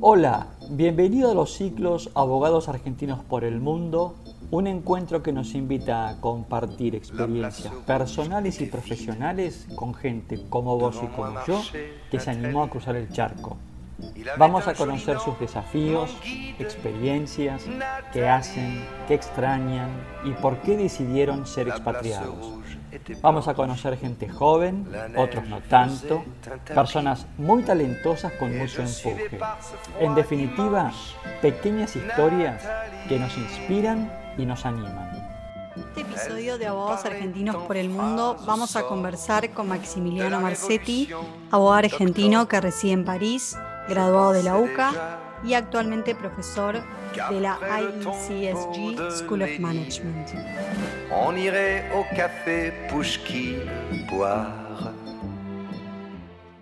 Hola, bienvenido a los ciclos Abogados Argentinos por el Mundo, un encuentro que nos invita a compartir experiencias personales y profesionales con gente como vos y como yo que se animó a cruzar el charco. Vamos a conocer sus desafíos, experiencias, qué hacen, qué extrañan y por qué decidieron ser expatriados. Vamos a conocer gente joven, otros no tanto, personas muy talentosas con mucho empuje. En definitiva, pequeñas historias que nos inspiran y nos animan. En este episodio de Abogados Argentinos por el Mundo vamos a conversar con Maximiliano Marzetti, abogado argentino que reside en París, graduado de la UCA y actualmente profesor de la IÉSEG School of Management. On irait au café Pouchki boire.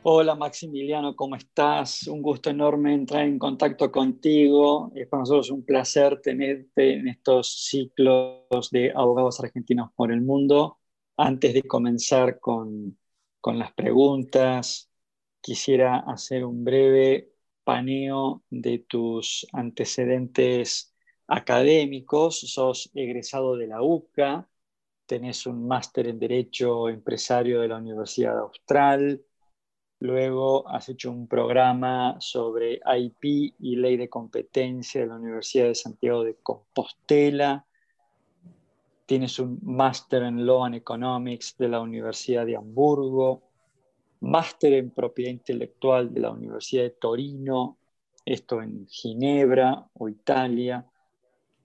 Hola Maximiliano, ¿cómo estás? Un gusto enorme entrar en contacto contigo. Es para nosotros un placer tenerte en estos ciclos de Abogados Argentinos por el Mundo. Antes de comenzar con las preguntas, quisiera hacer un breve paneo de tus antecedentes académicos. Sos egresado de la UCA, tenés un máster en Derecho Empresario de la Universidad Austral, luego has hecho un programa sobre IP y Ley de Competencia de la Universidad de Santiago de Compostela, tienes un máster en Law and Economics de la Universidad de Hamburgo, máster en Propiedad Intelectual de la Universidad de Torino, esto en Ginebra o Italia,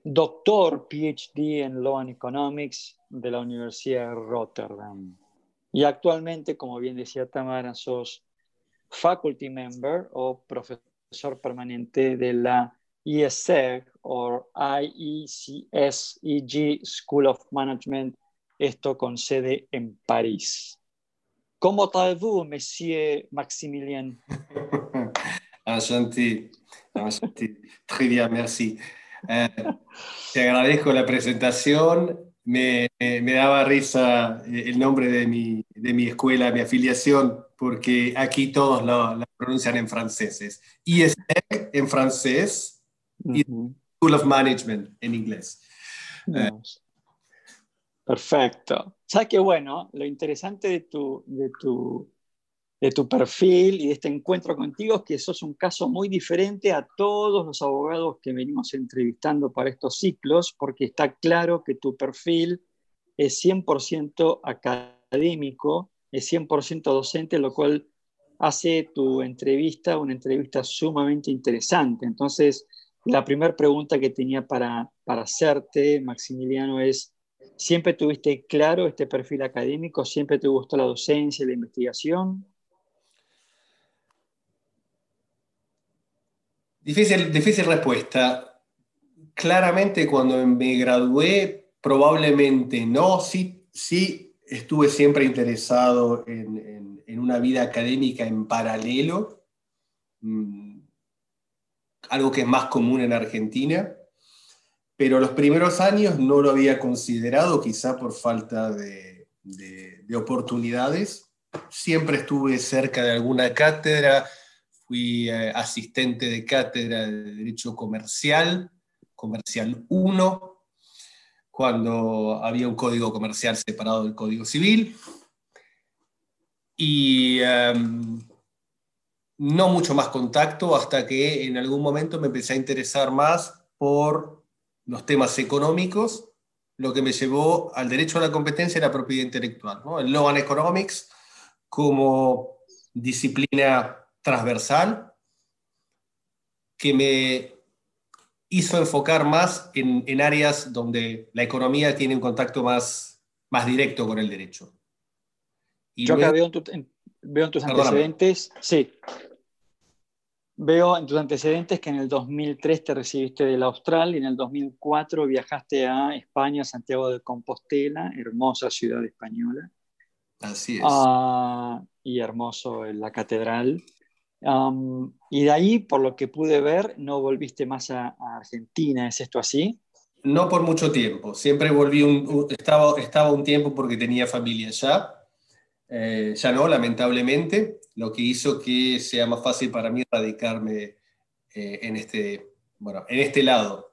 doctor PhD en Law and Economics de la Universidad de Rotterdam. Y actualmente, como bien decía Tamara, sos faculty member o profesor permanente de la IÉSEG o IÉSEG School of Management, esto con sede en París. Comment allez-vous, monsieur Maximilien? Enchanté. Très bien, merci. Te agradezco la presentación. Me daba risa el nombre de mi escuela, mi afiliación, porque aquí todos la pronuncian en franceses. IÉSEG en francés y School of Management en inglés. Perfecto. ¿Sabes qué? Bueno, lo interesante de tu perfil y de este encuentro contigo es que sos un caso muy diferente a todos los abogados que venimos entrevistando para estos ciclos, porque está claro que tu perfil es 100% académico, es 100% docente, lo cual hace tu entrevista una entrevista sumamente interesante. Entonces, la primera pregunta que tenía para hacerte, Maximiliano, es: ¿siempre tuviste claro este perfil académico? ¿Siempre te gustó la docencia y la investigación? Difícil respuesta. Claramente cuando me gradué, probablemente no. Sí estuve siempre interesado en una vida académica en paralelo, algo que es más común en Argentina. Pero los primeros años no lo había considerado, quizá por falta de oportunidades. Siempre estuve cerca de alguna cátedra, fui asistente de cátedra de Derecho Comercial, Comercial 1, cuando había un código comercial separado del Código Civil. Y no mucho más contacto hasta que en algún momento me empecé a interesar más por los temas económicos, lo que me llevó al derecho a la competencia y la propiedad intelectual, ¿no? El Law and Economics como disciplina transversal que me hizo enfocar más en áreas donde la economía tiene un contacto más directo con el derecho. Y yo acá veo en tus antecedentes... Sí. Veo en tus antecedentes que en el 2003 te recibiste de la Austral y en el 2004 viajaste a España, Santiago de Compostela, hermosa ciudad española. Así es. Y hermoso la catedral. Y de ahí, por lo que pude ver, no volviste más a Argentina, ¿es esto así? No por mucho tiempo. Siempre volví, estaba un tiempo porque tenía familia allá. Ya no, lamentablemente, lo que hizo que sea más fácil para mí radicarme en este lado.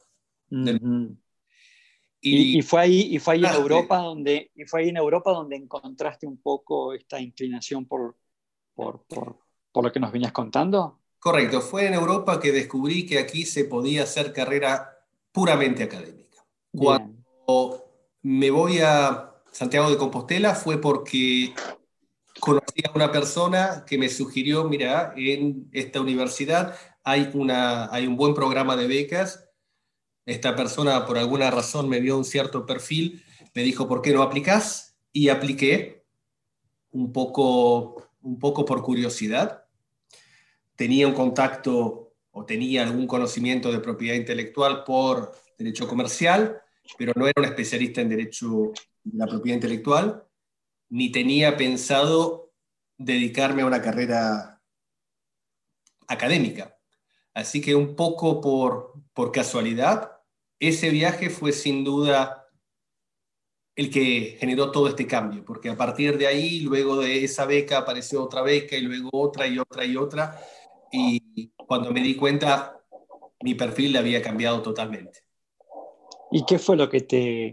Uh-huh. Y fue ahí en Europa donde encontraste un poco esta inclinación por lo que nos venías contando. Correcto, fue en Europa que descubrí que aquí se podía hacer carrera puramente académica. Bien. Cuando me voy a Santiago de Compostela fue porque conocí a una persona que me sugirió, mira, en esta universidad hay un buen programa de becas. Esta persona por alguna razón me vio un cierto perfil, me dijo, ¿por qué no aplicás? Y apliqué un poco por curiosidad. Tenía un contacto o tenía algún conocimiento de propiedad intelectual por derecho comercial, pero no era un especialista en derecho de la propiedad intelectual, ni tenía pensado dedicarme a una carrera académica. Así que un poco por casualidad, ese viaje fue sin duda el que generó todo este cambio, porque a partir de ahí, luego de esa beca, apareció otra beca, y luego otra, y otra, y otra, y cuando me di cuenta, mi perfil había cambiado totalmente. ¿Y qué fue lo que te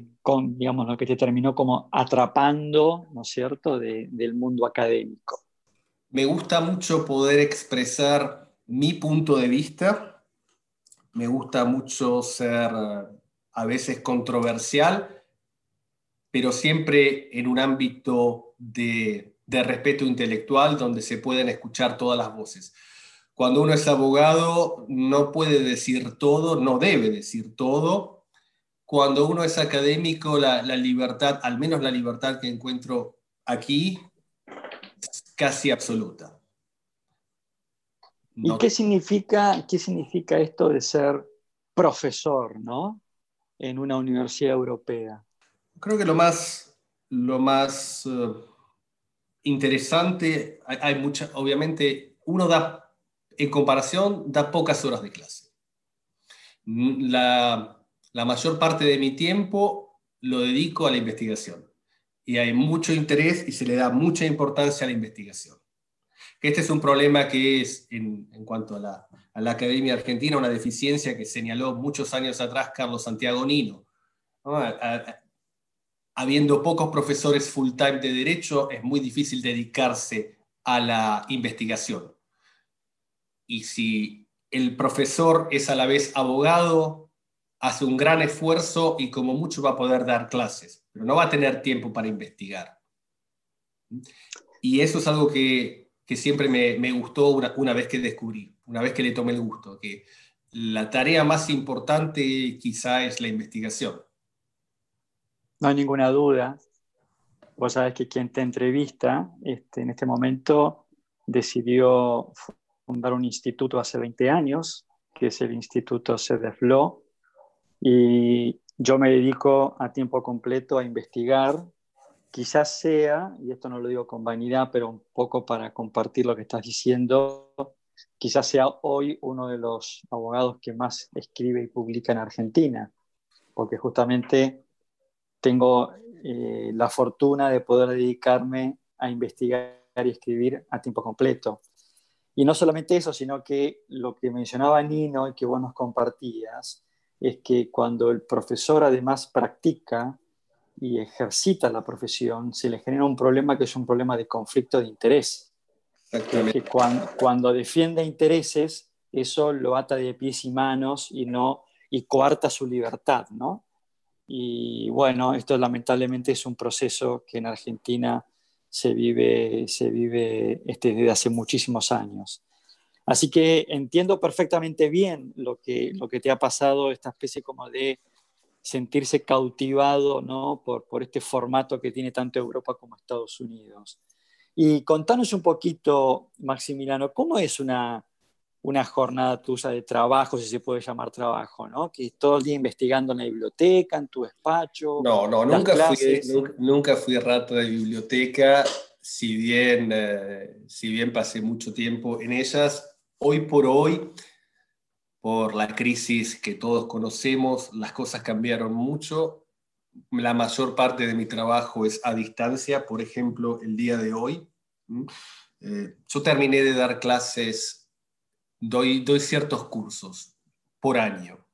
terminó como atrapando, ¿no es cierto?, del mundo académico? Me gusta mucho poder expresar mi punto de vista, me gusta mucho ser a veces controversial, pero siempre en un ámbito de respeto intelectual donde se pueden escuchar todas las voces. Cuando uno es abogado no puede decir todo, no debe decir todo. Cuando uno es académico, la libertad, al menos la libertad que encuentro aquí, es casi absoluta. No. ¿Y qué significa esto de ser profesor, ¿no?, en una universidad europea? Creo que lo más interesante, hay mucha, obviamente, uno da, en comparación, da pocas horas de clase. La mayor parte de mi tiempo lo dedico a la investigación. Y hay mucho interés y se le da mucha importancia a la investigación. Este es un problema que es, en cuanto a la Academia Argentina, una deficiencia que señaló muchos años atrás Carlos Santiago Nino. ¿No? Habiendo pocos profesores full-time de Derecho, es muy difícil dedicarse a la investigación. Y si el profesor es a la vez abogado, hace un gran esfuerzo y como mucho va a poder dar clases, pero no va a tener tiempo para investigar. Y eso es algo que siempre me gustó una vez que descubrí, una vez que le tomé el gusto, que la tarea más importante quizá es la investigación. No hay ninguna duda. Vos sabés que quien te entrevista en este momento decidió fundar un instituto hace 20 años, que es el Instituto CEDEFLO, y yo me dedico a tiempo completo a investigar. Quizás sea, y esto no lo digo con vanidad, pero un poco para compartir lo que estás diciendo, quizás sea hoy uno de los abogados que más escribe y publica en Argentina, porque justamente tengo la fortuna de poder dedicarme a investigar y escribir a tiempo completo. Y no solamente eso, sino que lo que mencionaba Nino y que vos nos compartías, es que cuando el profesor además practica y ejercita la profesión, se le genera un problema que es un problema de conflicto de interés. Exactamente. Que cuando defiende intereses, eso lo ata de pies y manos y coarta su libertad, ¿no? Y bueno, esto lamentablemente es un proceso que en Argentina se vive desde hace muchísimos años. Así que entiendo perfectamente bien lo que te ha pasado, esta especie como de sentirse cautivado, ¿no?, por este formato que tiene tanto Europa como Estados Unidos. Y contanos un poquito, Maximiliano, ¿cómo es una jornada tuya de trabajo, si se puede llamar trabajo, ¿no? Que todo el día investigando en la biblioteca, en tu despacho. No, nunca fui rato de biblioteca, si bien pasé mucho tiempo en ellas. Hoy por hoy, por la crisis que todos conocemos, las cosas cambiaron mucho. La mayor parte de mi trabajo es a distancia, por ejemplo, el día de hoy. Yo terminé de dar clases doy ciertos cursos por año.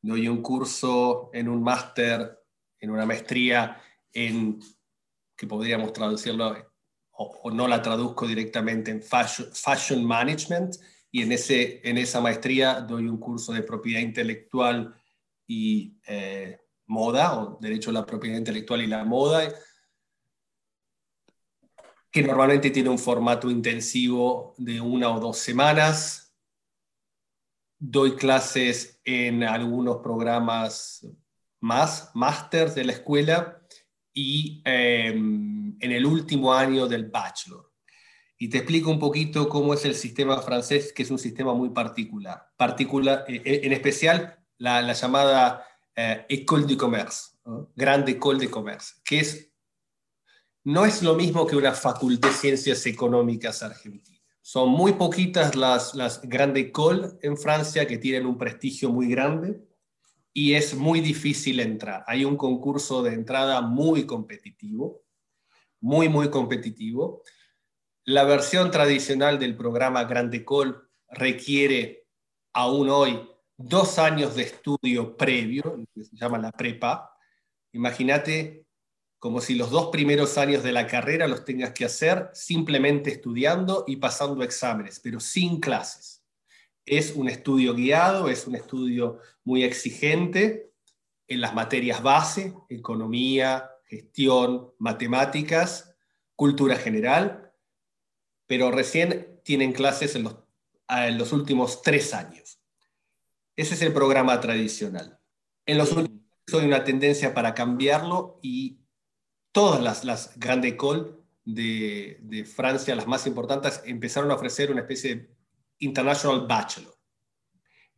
Doy un curso en un máster, en una maestría, en, que podríamos traducirlo, o no la traduzco directamente, en Fashion Management, y en esa maestría doy un curso de propiedad intelectual y moda, o derecho a la propiedad intelectual y la moda, que normalmente tiene un formato intensivo de 1 o 2 semanas. Doy clases en algunos programas más, máster de la escuela, y en el último año del bachelor. Y te explico un poquito cómo es el sistema francés, que es un sistema muy particular. En especial la llamada École de Commerce, ¿no? Grande École de Commerce, que no es lo mismo que una facultad de ciencias económicas argentina. Son muy poquitas las grandes écoles en Francia que tienen un prestigio muy grande, y es muy difícil entrar. Hay un concurso de entrada muy competitivo, muy, muy competitivo. La versión tradicional del programa Grande École requiere, aún hoy, 2 años de estudio previo, lo que se llama la prepa. Imagínate como si los 2 primeros años de la carrera los tengas que hacer simplemente estudiando y pasando exámenes, pero sin clases. Es un estudio guiado, es un estudio muy exigente en las materias base, economía, gestión, matemáticas, cultura general, pero recién tienen clases en los últimos 3 años. Ese es el programa tradicional. En los últimos años hay una tendencia para cambiarlo, y todas las grandes écoles de Francia, las más importantes, empezaron a ofrecer una especie de International Bachelor,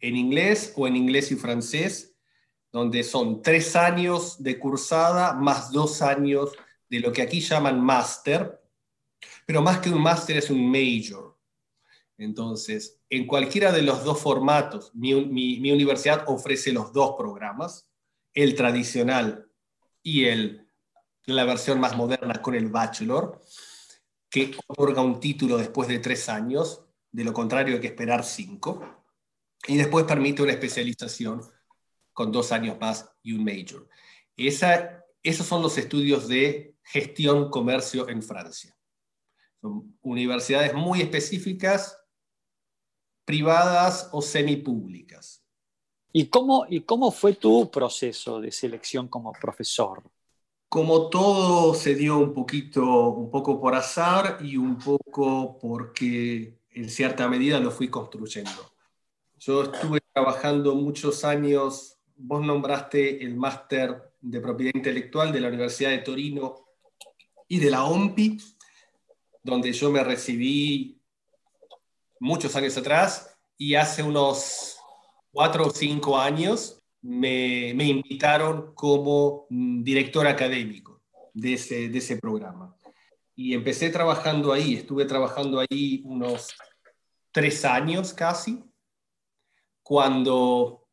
en inglés o en inglés y francés, donde son 3 años de cursada más 2 años de lo que aquí llaman máster, pero más que un máster es un major. Entonces, en cualquiera de los 2 formatos, mi universidad ofrece los 2 programas, el tradicional y la versión más moderna con el bachelor, que otorga un título después de 3 años. De lo contrario hay que esperar 5, y después permite una especialización con 2 años más y un major. Esos son los estudios de gestión comercio en Francia. Son universidades muy específicas, privadas o semipúblicas. ¿Y cómo fue tu proceso de selección como profesor? Como todo se dio un poco por azar y un poco porque en cierta medida lo fui construyendo. Yo estuve trabajando muchos años. Vos nombraste el máster de propiedad intelectual de la Universidad de Torino y de la OMPI, donde yo me recibí muchos años atrás, y hace unos 4 o 5 años me invitaron como director académico de ese programa. Y empecé trabajando ahí, estuve trabajando ahí unos 3 años casi, cuando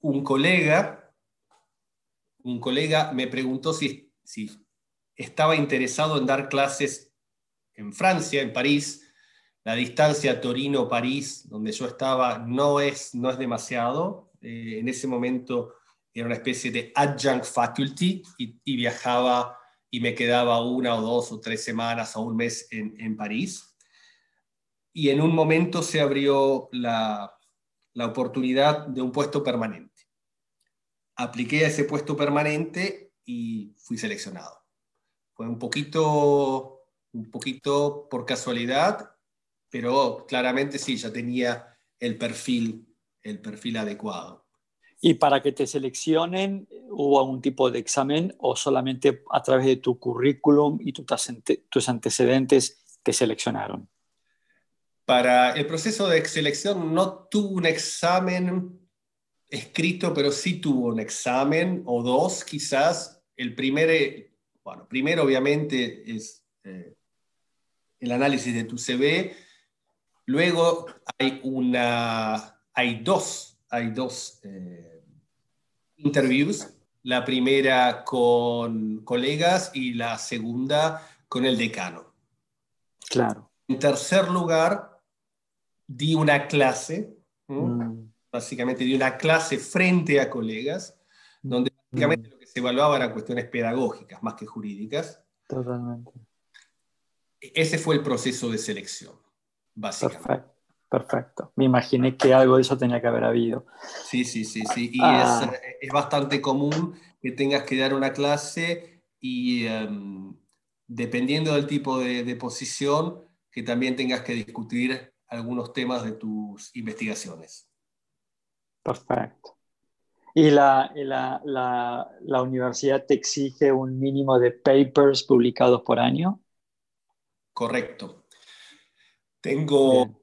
un colega me preguntó si estaba interesado en dar clases en Francia, en París. La distancia Torino-París, donde yo estaba, no es demasiado. En ese momento era una especie de adjunct faculty, y viajaba y me quedaba 1 o 2 o 3 semanas o un mes en París. Y en un momento se abrió la oportunidad de un puesto permanente. Apliqué a ese puesto permanente y fui seleccionado. Fue un poquito por casualidad, pero claramente sí, ya tenía el perfil adecuado. ¿Y para que te seleccionen hubo algún tipo de examen, o solamente a través de tu currículum y tus antecedentes te seleccionaron? Para el proceso de selección no tuvo un examen escrito, pero sí tuvo un examen o 2 quizás. Primero obviamente es el análisis de tu CV, luego hay dos interviews, la primera con colegas y la segunda con el decano. Claro. En tercer lugar, di una clase, básicamente di una clase frente a colegas, donde básicamente lo que se evaluaba eran cuestiones pedagógicas más que jurídicas. Totalmente. Ese fue el proceso de selección, básicamente. Perfecto. Perfecto. Me imaginé que algo de eso tenía que haber habido. Sí, sí, sí, sí. Y es bastante común que tengas que dar una clase y dependiendo del tipo de posición, que también tengas que discutir algunos temas de tus investigaciones. Perfecto. ¿Y la universidad te exige un mínimo de papers publicados por año? Correcto. Tengo... en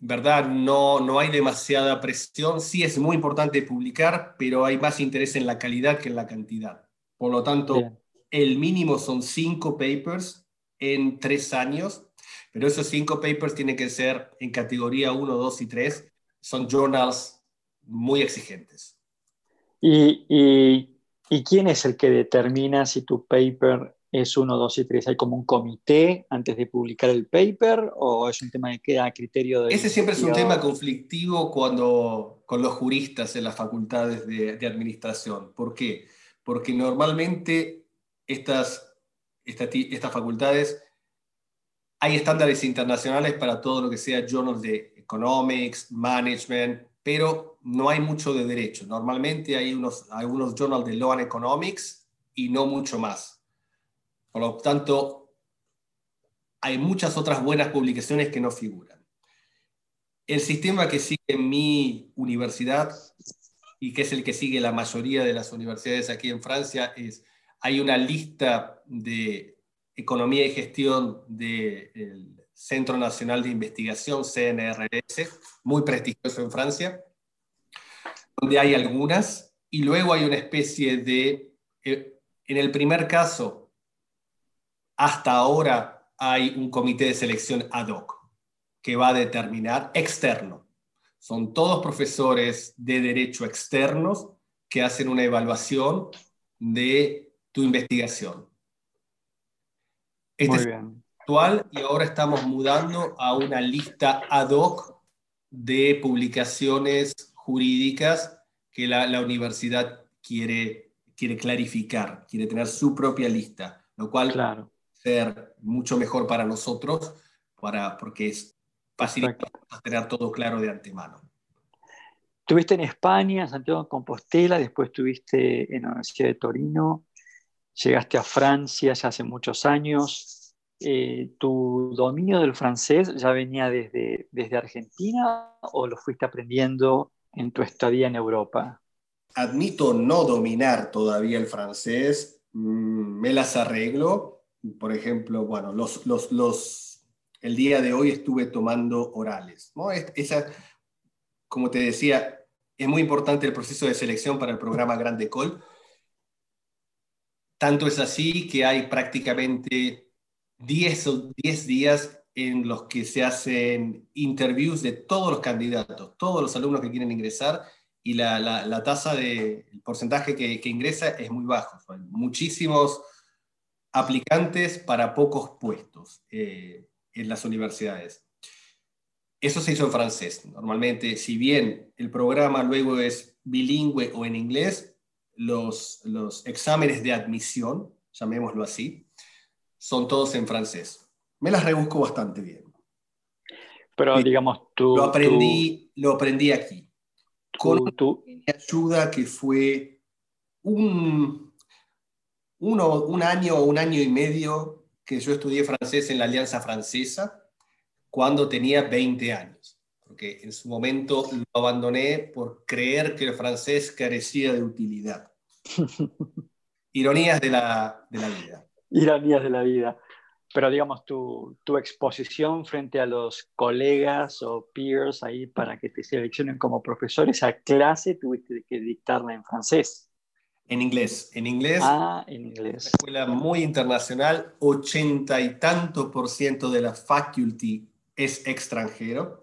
verdad no hay demasiada presión. Sí es muy importante publicar, pero hay más interés en la calidad que en la cantidad. Por lo tanto, bien, el mínimo son 5 papers en 3 años, pero esos 5 papers tienen que ser en categoría 1, 2 y 3. Son journals muy exigentes. ¿Y quién es el que determina si tu paper es 1, 2 y 3? ¿Hay como un comité antes de publicar el paper o es un tema que queda a criterio de... Ese siempre es un tema conflictivo con los juristas en las facultades de administración. ¿Por qué? Porque normalmente estas facultades hay estándares internacionales para todo lo que sea journals de economics, management, pero no hay mucho de derecho. Normalmente hay algunos journals de law and economics y no mucho más. Por lo tanto, hay muchas otras buenas publicaciones que no figuran. El sistema que sigue en mi universidad, y que es el que sigue la mayoría de las universidades aquí en Francia, es: hay una lista de economía y gestión del Centro Nacional de Investigación, CNRS, muy prestigioso en Francia, donde hay algunas, y luego hay una especie de... En el primer caso... Hasta ahora hay un comité de selección ad hoc que va a determinar, externo. Son todos profesores de derecho externos que hacen una evaluación de tu investigación. Este es actual y ahora estamos mudando a una lista ad hoc de publicaciones jurídicas que la universidad quiere clarificar, quiere tener su propia lista, lo cual... Claro. Ser mucho mejor para nosotros, porque es fácil tener todo claro de antemano. Estuviste en España, en Santiago de Compostela, después estuviste en la Universidad de Torino, llegaste a Francia ya hace muchos años. ¿Tu dominio del francés ya venía desde Argentina o lo fuiste aprendiendo en tu estadía en Europa? Admito no dominar todavía el francés, me las arreglo. Por ejemplo, bueno, el día de hoy estuve tomando orales, ¿no? Como te decía, es muy importante el proceso de selección para el programa Grand École. Tanto es así que hay prácticamente 10 días en los que se hacen interviews de todos los candidatos, todos los alumnos que quieren ingresar, y la tasa el porcentaje que ingresa es muy bajo. Hay muchísimos aplicantes para pocos puestos en las universidades. Eso se hizo en francés. Normalmente, si bien el programa luego es bilingüe o en inglés, los exámenes de admisión, llamémoslo así, son todos en francés. Me las rebusco bastante bien. Pero, digamos, tú... Lo aprendí aquí. Con ayuda que fue un año y medio que yo estudié francés en la Alianza Francesa cuando tenía 20 años. Porque en su momento lo abandoné por creer que el francés carecía de utilidad. Ironías de la vida. Ironías de la vida. Pero, digamos, tu exposición frente a los colegas o peers ahí para que te seleccionen como profesor, esa clase tuviste que dictarla en francés. En inglés. En inglés. Es una escuela muy internacional, 80 y tantos % de la faculty es extranjero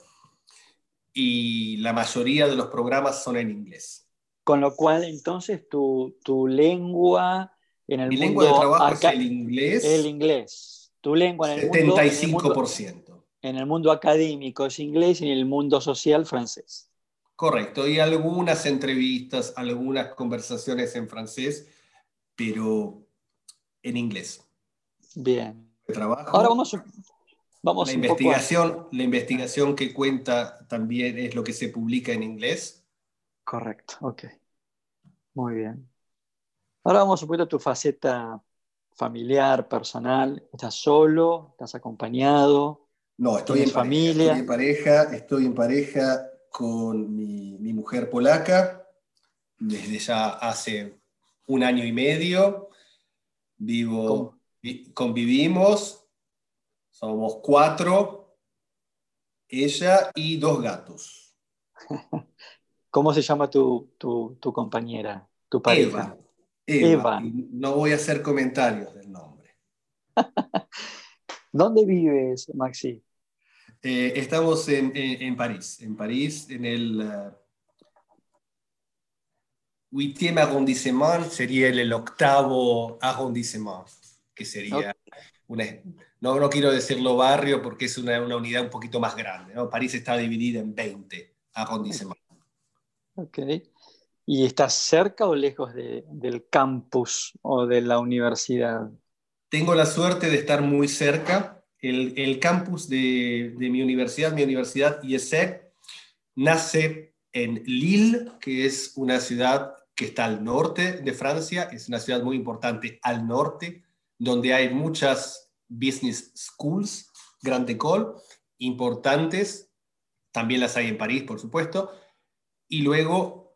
y la mayoría de los programas son en inglés. Con lo cual, entonces, tu lengua en el mundo... Mi lengua de trabajo es el inglés. El inglés. Tu lengua en el mundo... 75%. en el mundo académico es inglés y en el mundo social francés. Correcto, y algunas entrevistas, algunas conversaciones en francés, pero en inglés. Bien. El trabajo. Ahora vamos la investigación, poco a... la investigación que cuenta también es lo que se publica en inglés. Correcto, ok. Muy bien. Ahora vamos un poquito a tu faceta familiar, personal. ¿Estás solo? ¿Estás acompañado? No, estoy en familia. Estoy en pareja con mi mujer polaca desde ya hace 1 año y medio. Convivimos, somos 4, ella y 2 gatos. ¿Cómo se llama tu compañera, tu pareja? Eva. No voy a hacer comentarios del nombre. ¿Dónde vives, Maxi? Estamos en París. En París, en el 8e arrondissement, sería el 8º arrondissement, que sería, no quiero decirlo barrio porque es una unidad un poquito más grande, ¿no? París está dividida en 20 arrondissements. Ok. ¿Y estás cerca o lejos del campus o de la universidad? Tengo la suerte de estar muy cerca. El campus de mi universidad IÉSEG, nace en Lille, que es una ciudad que está al norte de Francia, es una ciudad muy importante al norte, donde hay muchas business schools, grande école, importantes, también las hay en París, por supuesto, y luego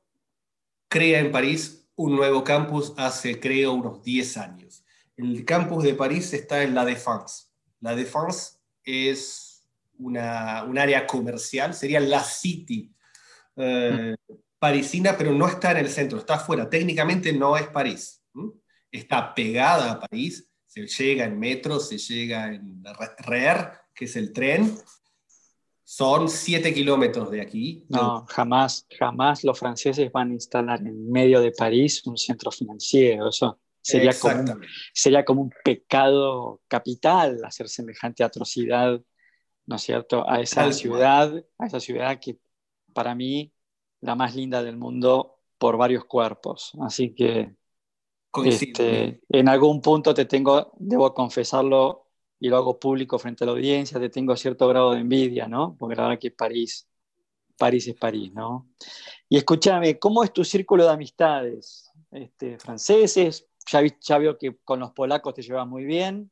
crea en París un nuevo campus hace, creo, unos 10 años. El campus de París está en La Défense. La Défense es un área comercial, sería la City parisina, pero no está en el centro, está afuera. Técnicamente no es París. Está pegada a París, se llega en metro, se llega en RER, que es el tren. Son 7 kilómetros de aquí. No, jamás los franceses van a instalar en medio de París un centro financiero, eso... Sería como un pecado capital hacer semejante atrocidad, ¿no es cierto?, a esa ciudad, que para mí la más linda del mundo por varios cuerpos. Así que en algún punto debo confesarlo y lo hago público frente a la audiencia, te tengo cierto grado de envidia, ¿no? Porque la verdad que París es París, ¿no? Y escúchame, ¿cómo es tu círculo de amistades? Franceses, ya veo que con los polacos te llevas muy bien.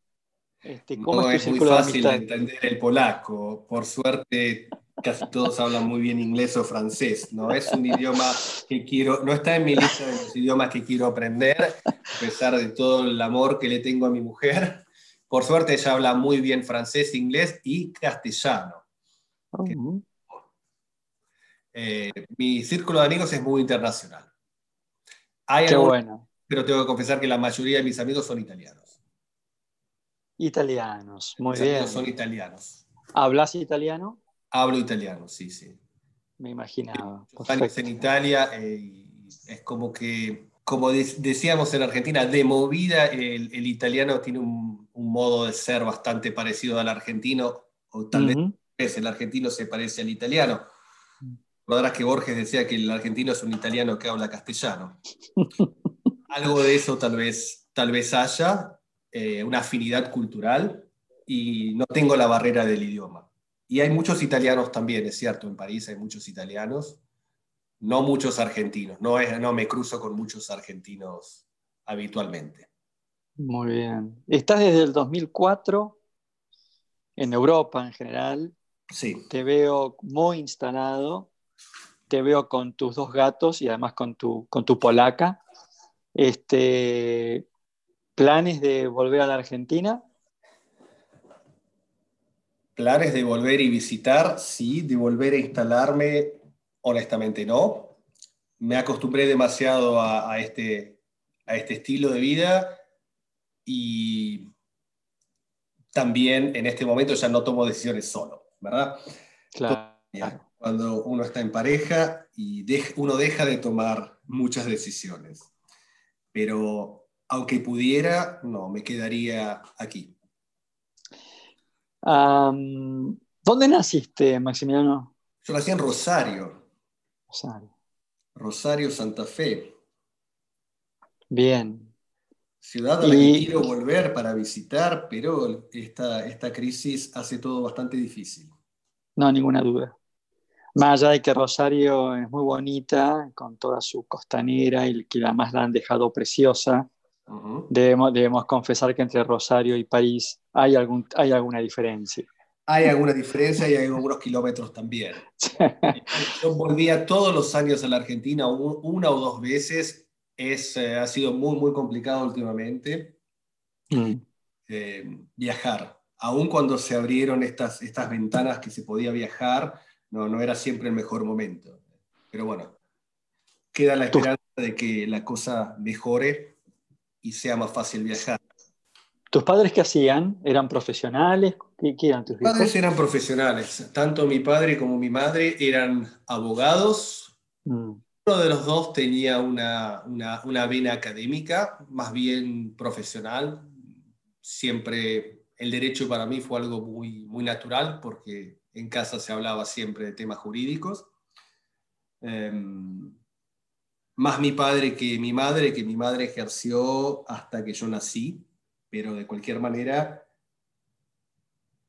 ¿Cómo no es muy fácil entender el polaco? Por suerte, casi todos hablan muy bien inglés o francés. No es un idioma que quiero, no está en mi lista de los idiomas que quiero aprender, a pesar de todo el amor que le tengo a mi mujer. Por suerte, ella habla muy bien francés, inglés y castellano. Uh-huh. Mi círculo de amigos es muy internacional. Qué bueno. Pero tengo que confesar que la mayoría de mis amigos son italianos. Italianos, muy bien. Mis amigos son italianos. ¿Hablas italiano? Hablo italiano, sí. Me imaginaba. Años en Italia, es como que, como decíamos en Argentina, de movida el italiano tiene un modo de ser bastante parecido al argentino, o tal vez el argentino se parece al italiano. Recordarás que Borges decía que el argentino es un italiano que habla castellano. Algo de eso tal vez haya, una afinidad cultural, y no tengo la barrera del idioma. Y hay muchos italianos también, es cierto, en París hay muchos italianos, no muchos argentinos, no me cruzo con muchos argentinos habitualmente. Muy bien. ¿Estás desde el 2004 en Europa en general? Sí. Te veo muy instalado, te veo con tus 2 gatos y además con tu polaca. ¿Planes de volver a la Argentina? Planes de volver y visitar, sí, de volver a instalarme, honestamente no. Me acostumbré demasiado a este estilo de vida y también en este momento ya no tomo decisiones solo, ¿verdad? Claro. Cuando uno está en pareja y uno deja de tomar muchas decisiones. Pero aunque pudiera, no, me quedaría aquí. ¿Dónde naciste, Maximiliano? Yo nací en Rosario. Rosario, Santa Fe. Bien. Ciudad a la que quiero volver para visitar, pero esta crisis hace todo bastante difícil. No, ninguna duda. Más allá de que Rosario es muy bonita, con toda su costanera, y que además la han dejado preciosa, debemos confesar que entre Rosario y París hay alguna diferencia. Hay alguna diferencia y hay algunos kilómetros también. Yo volvía todos los años a la Argentina, una o dos veces. Ha sido muy, muy complicado últimamente viajar. Aún cuando se abrieron estas ventanas que se podía viajar, no era siempre el mejor momento. Pero bueno, queda la esperanza de que la cosa mejore y sea más fácil viajar. ¿Tus padres qué hacían? ¿Eran profesionales? ¿Qué eran tus padres? Eran profesionales. Tanto mi padre como mi madre eran abogados. Uno de los dos tenía una vena académica, más bien profesional. Siempre el derecho para mí fue algo muy, muy natural, porque en casa se hablaba siempre de temas jurídicos. Más mi padre que mi madre, ejerció hasta que yo nací, pero de cualquier manera,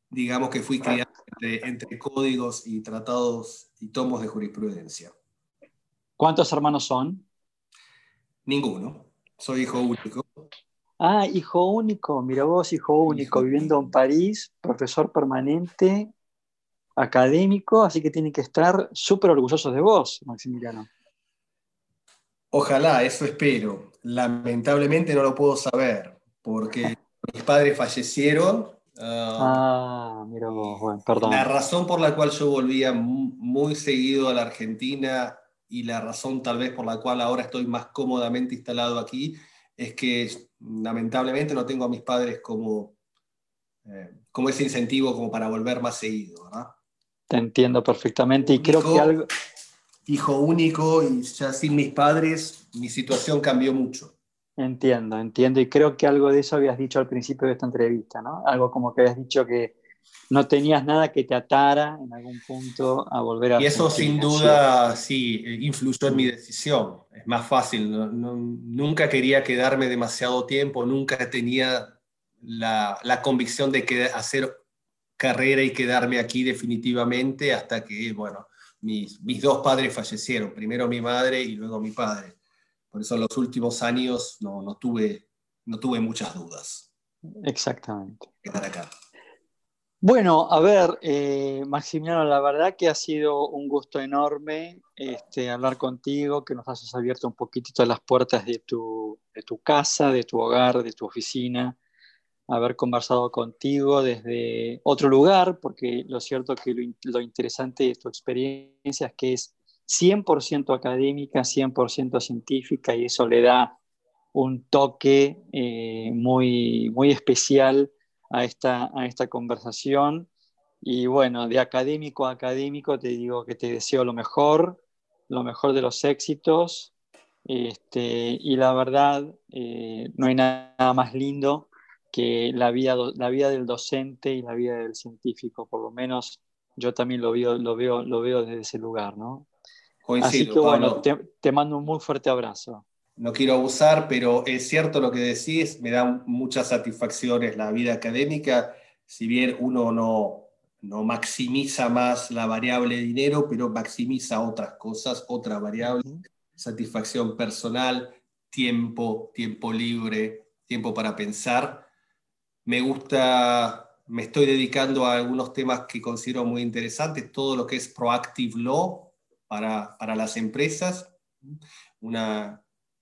digamos que fui criado entre códigos y tratados y tomos de jurisprudencia. ¿Cuántos hermanos son? Ninguno. Soy hijo único. Ah, hijo único. Mira vos, hijo único, viviendo en París, profesor permanente, académico, así que tienen que estar súper orgullosos de vos, Maximiliano. Ojalá, eso espero. Lamentablemente no lo puedo saber, porque mis padres fallecieron. Mira vos, bueno, perdón. La razón por la cual yo volvía muy seguido a la Argentina, y la razón tal vez por la cual ahora estoy más cómodamente instalado aquí, es que lamentablemente no tengo a mis padres como ese incentivo como para volver más seguido, ¿verdad? Te entiendo perfectamente, y creo que algo... Hijo único, y ya sin mis padres, mi situación cambió mucho. Entiendo, entiendo, y creo que algo de eso habías dicho al principio de esta entrevista, ¿no? Algo como que habías dicho que no tenías nada que te atara en algún punto a volver a... Y eso sin duda sí influyó en mi decisión. Es más fácil. Nunca quería quedarme demasiado tiempo, nunca tenía la convicción de hacer carrera y quedarme aquí definitivamente, hasta que, bueno, mis dos padres fallecieron. Primero mi madre y luego mi padre. Por eso en los últimos años no tuve muchas dudas. Exactamente. Estar acá. Bueno, a ver, Maximiliano, la verdad que ha sido un gusto enorme hablar contigo, que nos has abierto un poquitito las puertas de tu casa, de tu hogar, de tu oficina, haber conversado contigo desde otro lugar, porque lo cierto que lo interesante de tu experiencia es que es 100% académica, 100% científica, y eso le da un toque muy, muy especial a esta conversación. Y bueno, de académico a académico te digo que te deseo lo mejor de los éxitos, y la verdad no hay nada más lindo que la vida del docente y la vida del científico, por lo menos yo también lo veo desde ese lugar, ¿no? Coincido, así que bueno, te mando un muy fuerte abrazo. No quiero abusar, pero es cierto lo que decís, me dan muchas satisfacciones la vida académica, si bien uno no maximiza más la variable de dinero, pero maximiza otras cosas, otra variable, satisfacción personal, tiempo libre, tiempo para pensar. Me estoy dedicando a algunos temas que considero muy interesantes, todo lo que es Proactive Law para las empresas,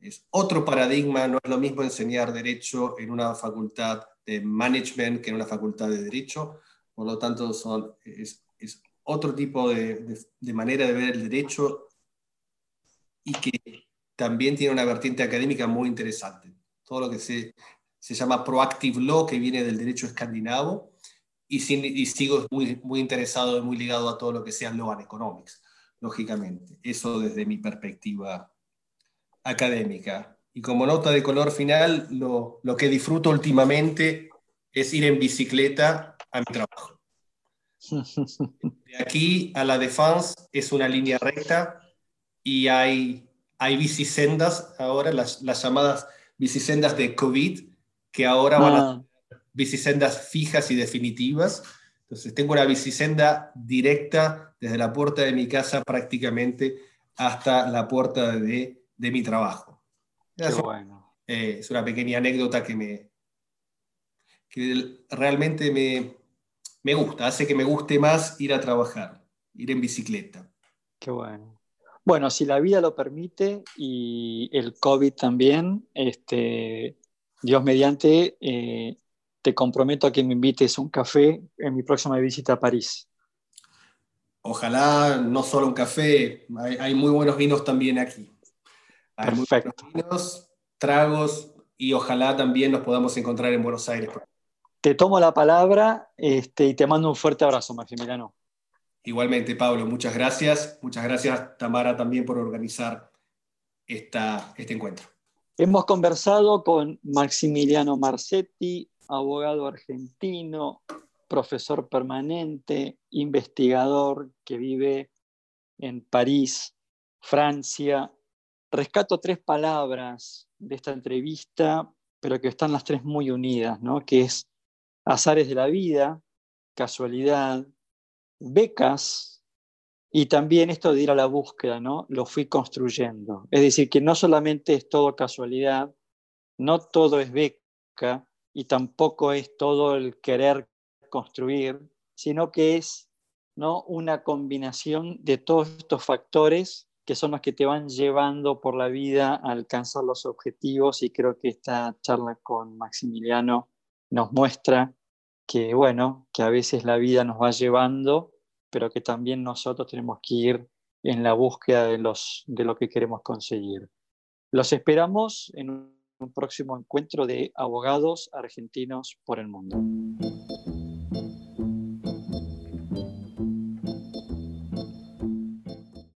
es otro paradigma, no es lo mismo enseñar derecho en una facultad de management que en una facultad de derecho, por lo tanto es otro tipo de manera de ver el derecho, y que también tiene una vertiente académica muy interesante. Todo lo que se llama Proactive Law, que viene del derecho escandinavo, y sigo muy, muy interesado y muy ligado a todo lo que sea Law and Economics, lógicamente. Eso desde mi perspectiva académica. Y como nota de color final, lo que disfruto últimamente es ir en bicicleta a mi trabajo. De aquí a La Défense es una línea recta y hay bicisendas ahora, las llamadas bicisendas de COVID, que ahora van a ser bicisendas fijas y definitivas. Entonces tengo una bicisenda directa desde la puerta de mi casa prácticamente hasta la puerta de mi trabajo. Es una pequeña anécdota que realmente me gusta, hace que me guste más ir a trabajar, ir en bicicleta. Qué bueno. Bueno, si la vida lo permite y el COVID también, Dios mediante, te comprometo a que me invites a un café en mi próxima visita a París. Ojalá, no solo un café, hay muy buenos vinos también aquí. Hay perfecto. Muy buenos vinos, tragos, y ojalá también nos podamos encontrar en Buenos Aires. Te tomo la palabra y te mando un fuerte abrazo, Maximiliano. Igualmente, Pablo, muchas gracias. Muchas gracias, Tamara, también por organizar este encuentro. Hemos conversado con Maximiliano Marzetti, abogado argentino, profesor permanente, investigador que vive en París, Francia. Rescato tres palabras de esta entrevista, pero que están las tres muy unidas, ¿no? Que es azares de la vida, casualidad, becas, y también esto de ir a la búsqueda, ¿no? Lo fui construyendo. Es decir, que no solamente es todo casualidad, no todo es beca, y tampoco es todo el querer construir, sino que es, ¿no?, una combinación de todos estos factores que son los que te van llevando por la vida a alcanzar los objetivos, y creo que esta charla con Maximiliano nos muestra que, bueno, que a veces la vida nos va llevando, pero que también nosotros tenemos que ir en la búsqueda de lo que queremos conseguir. Los esperamos en un próximo encuentro de Abogados Argentinos por el Mundo.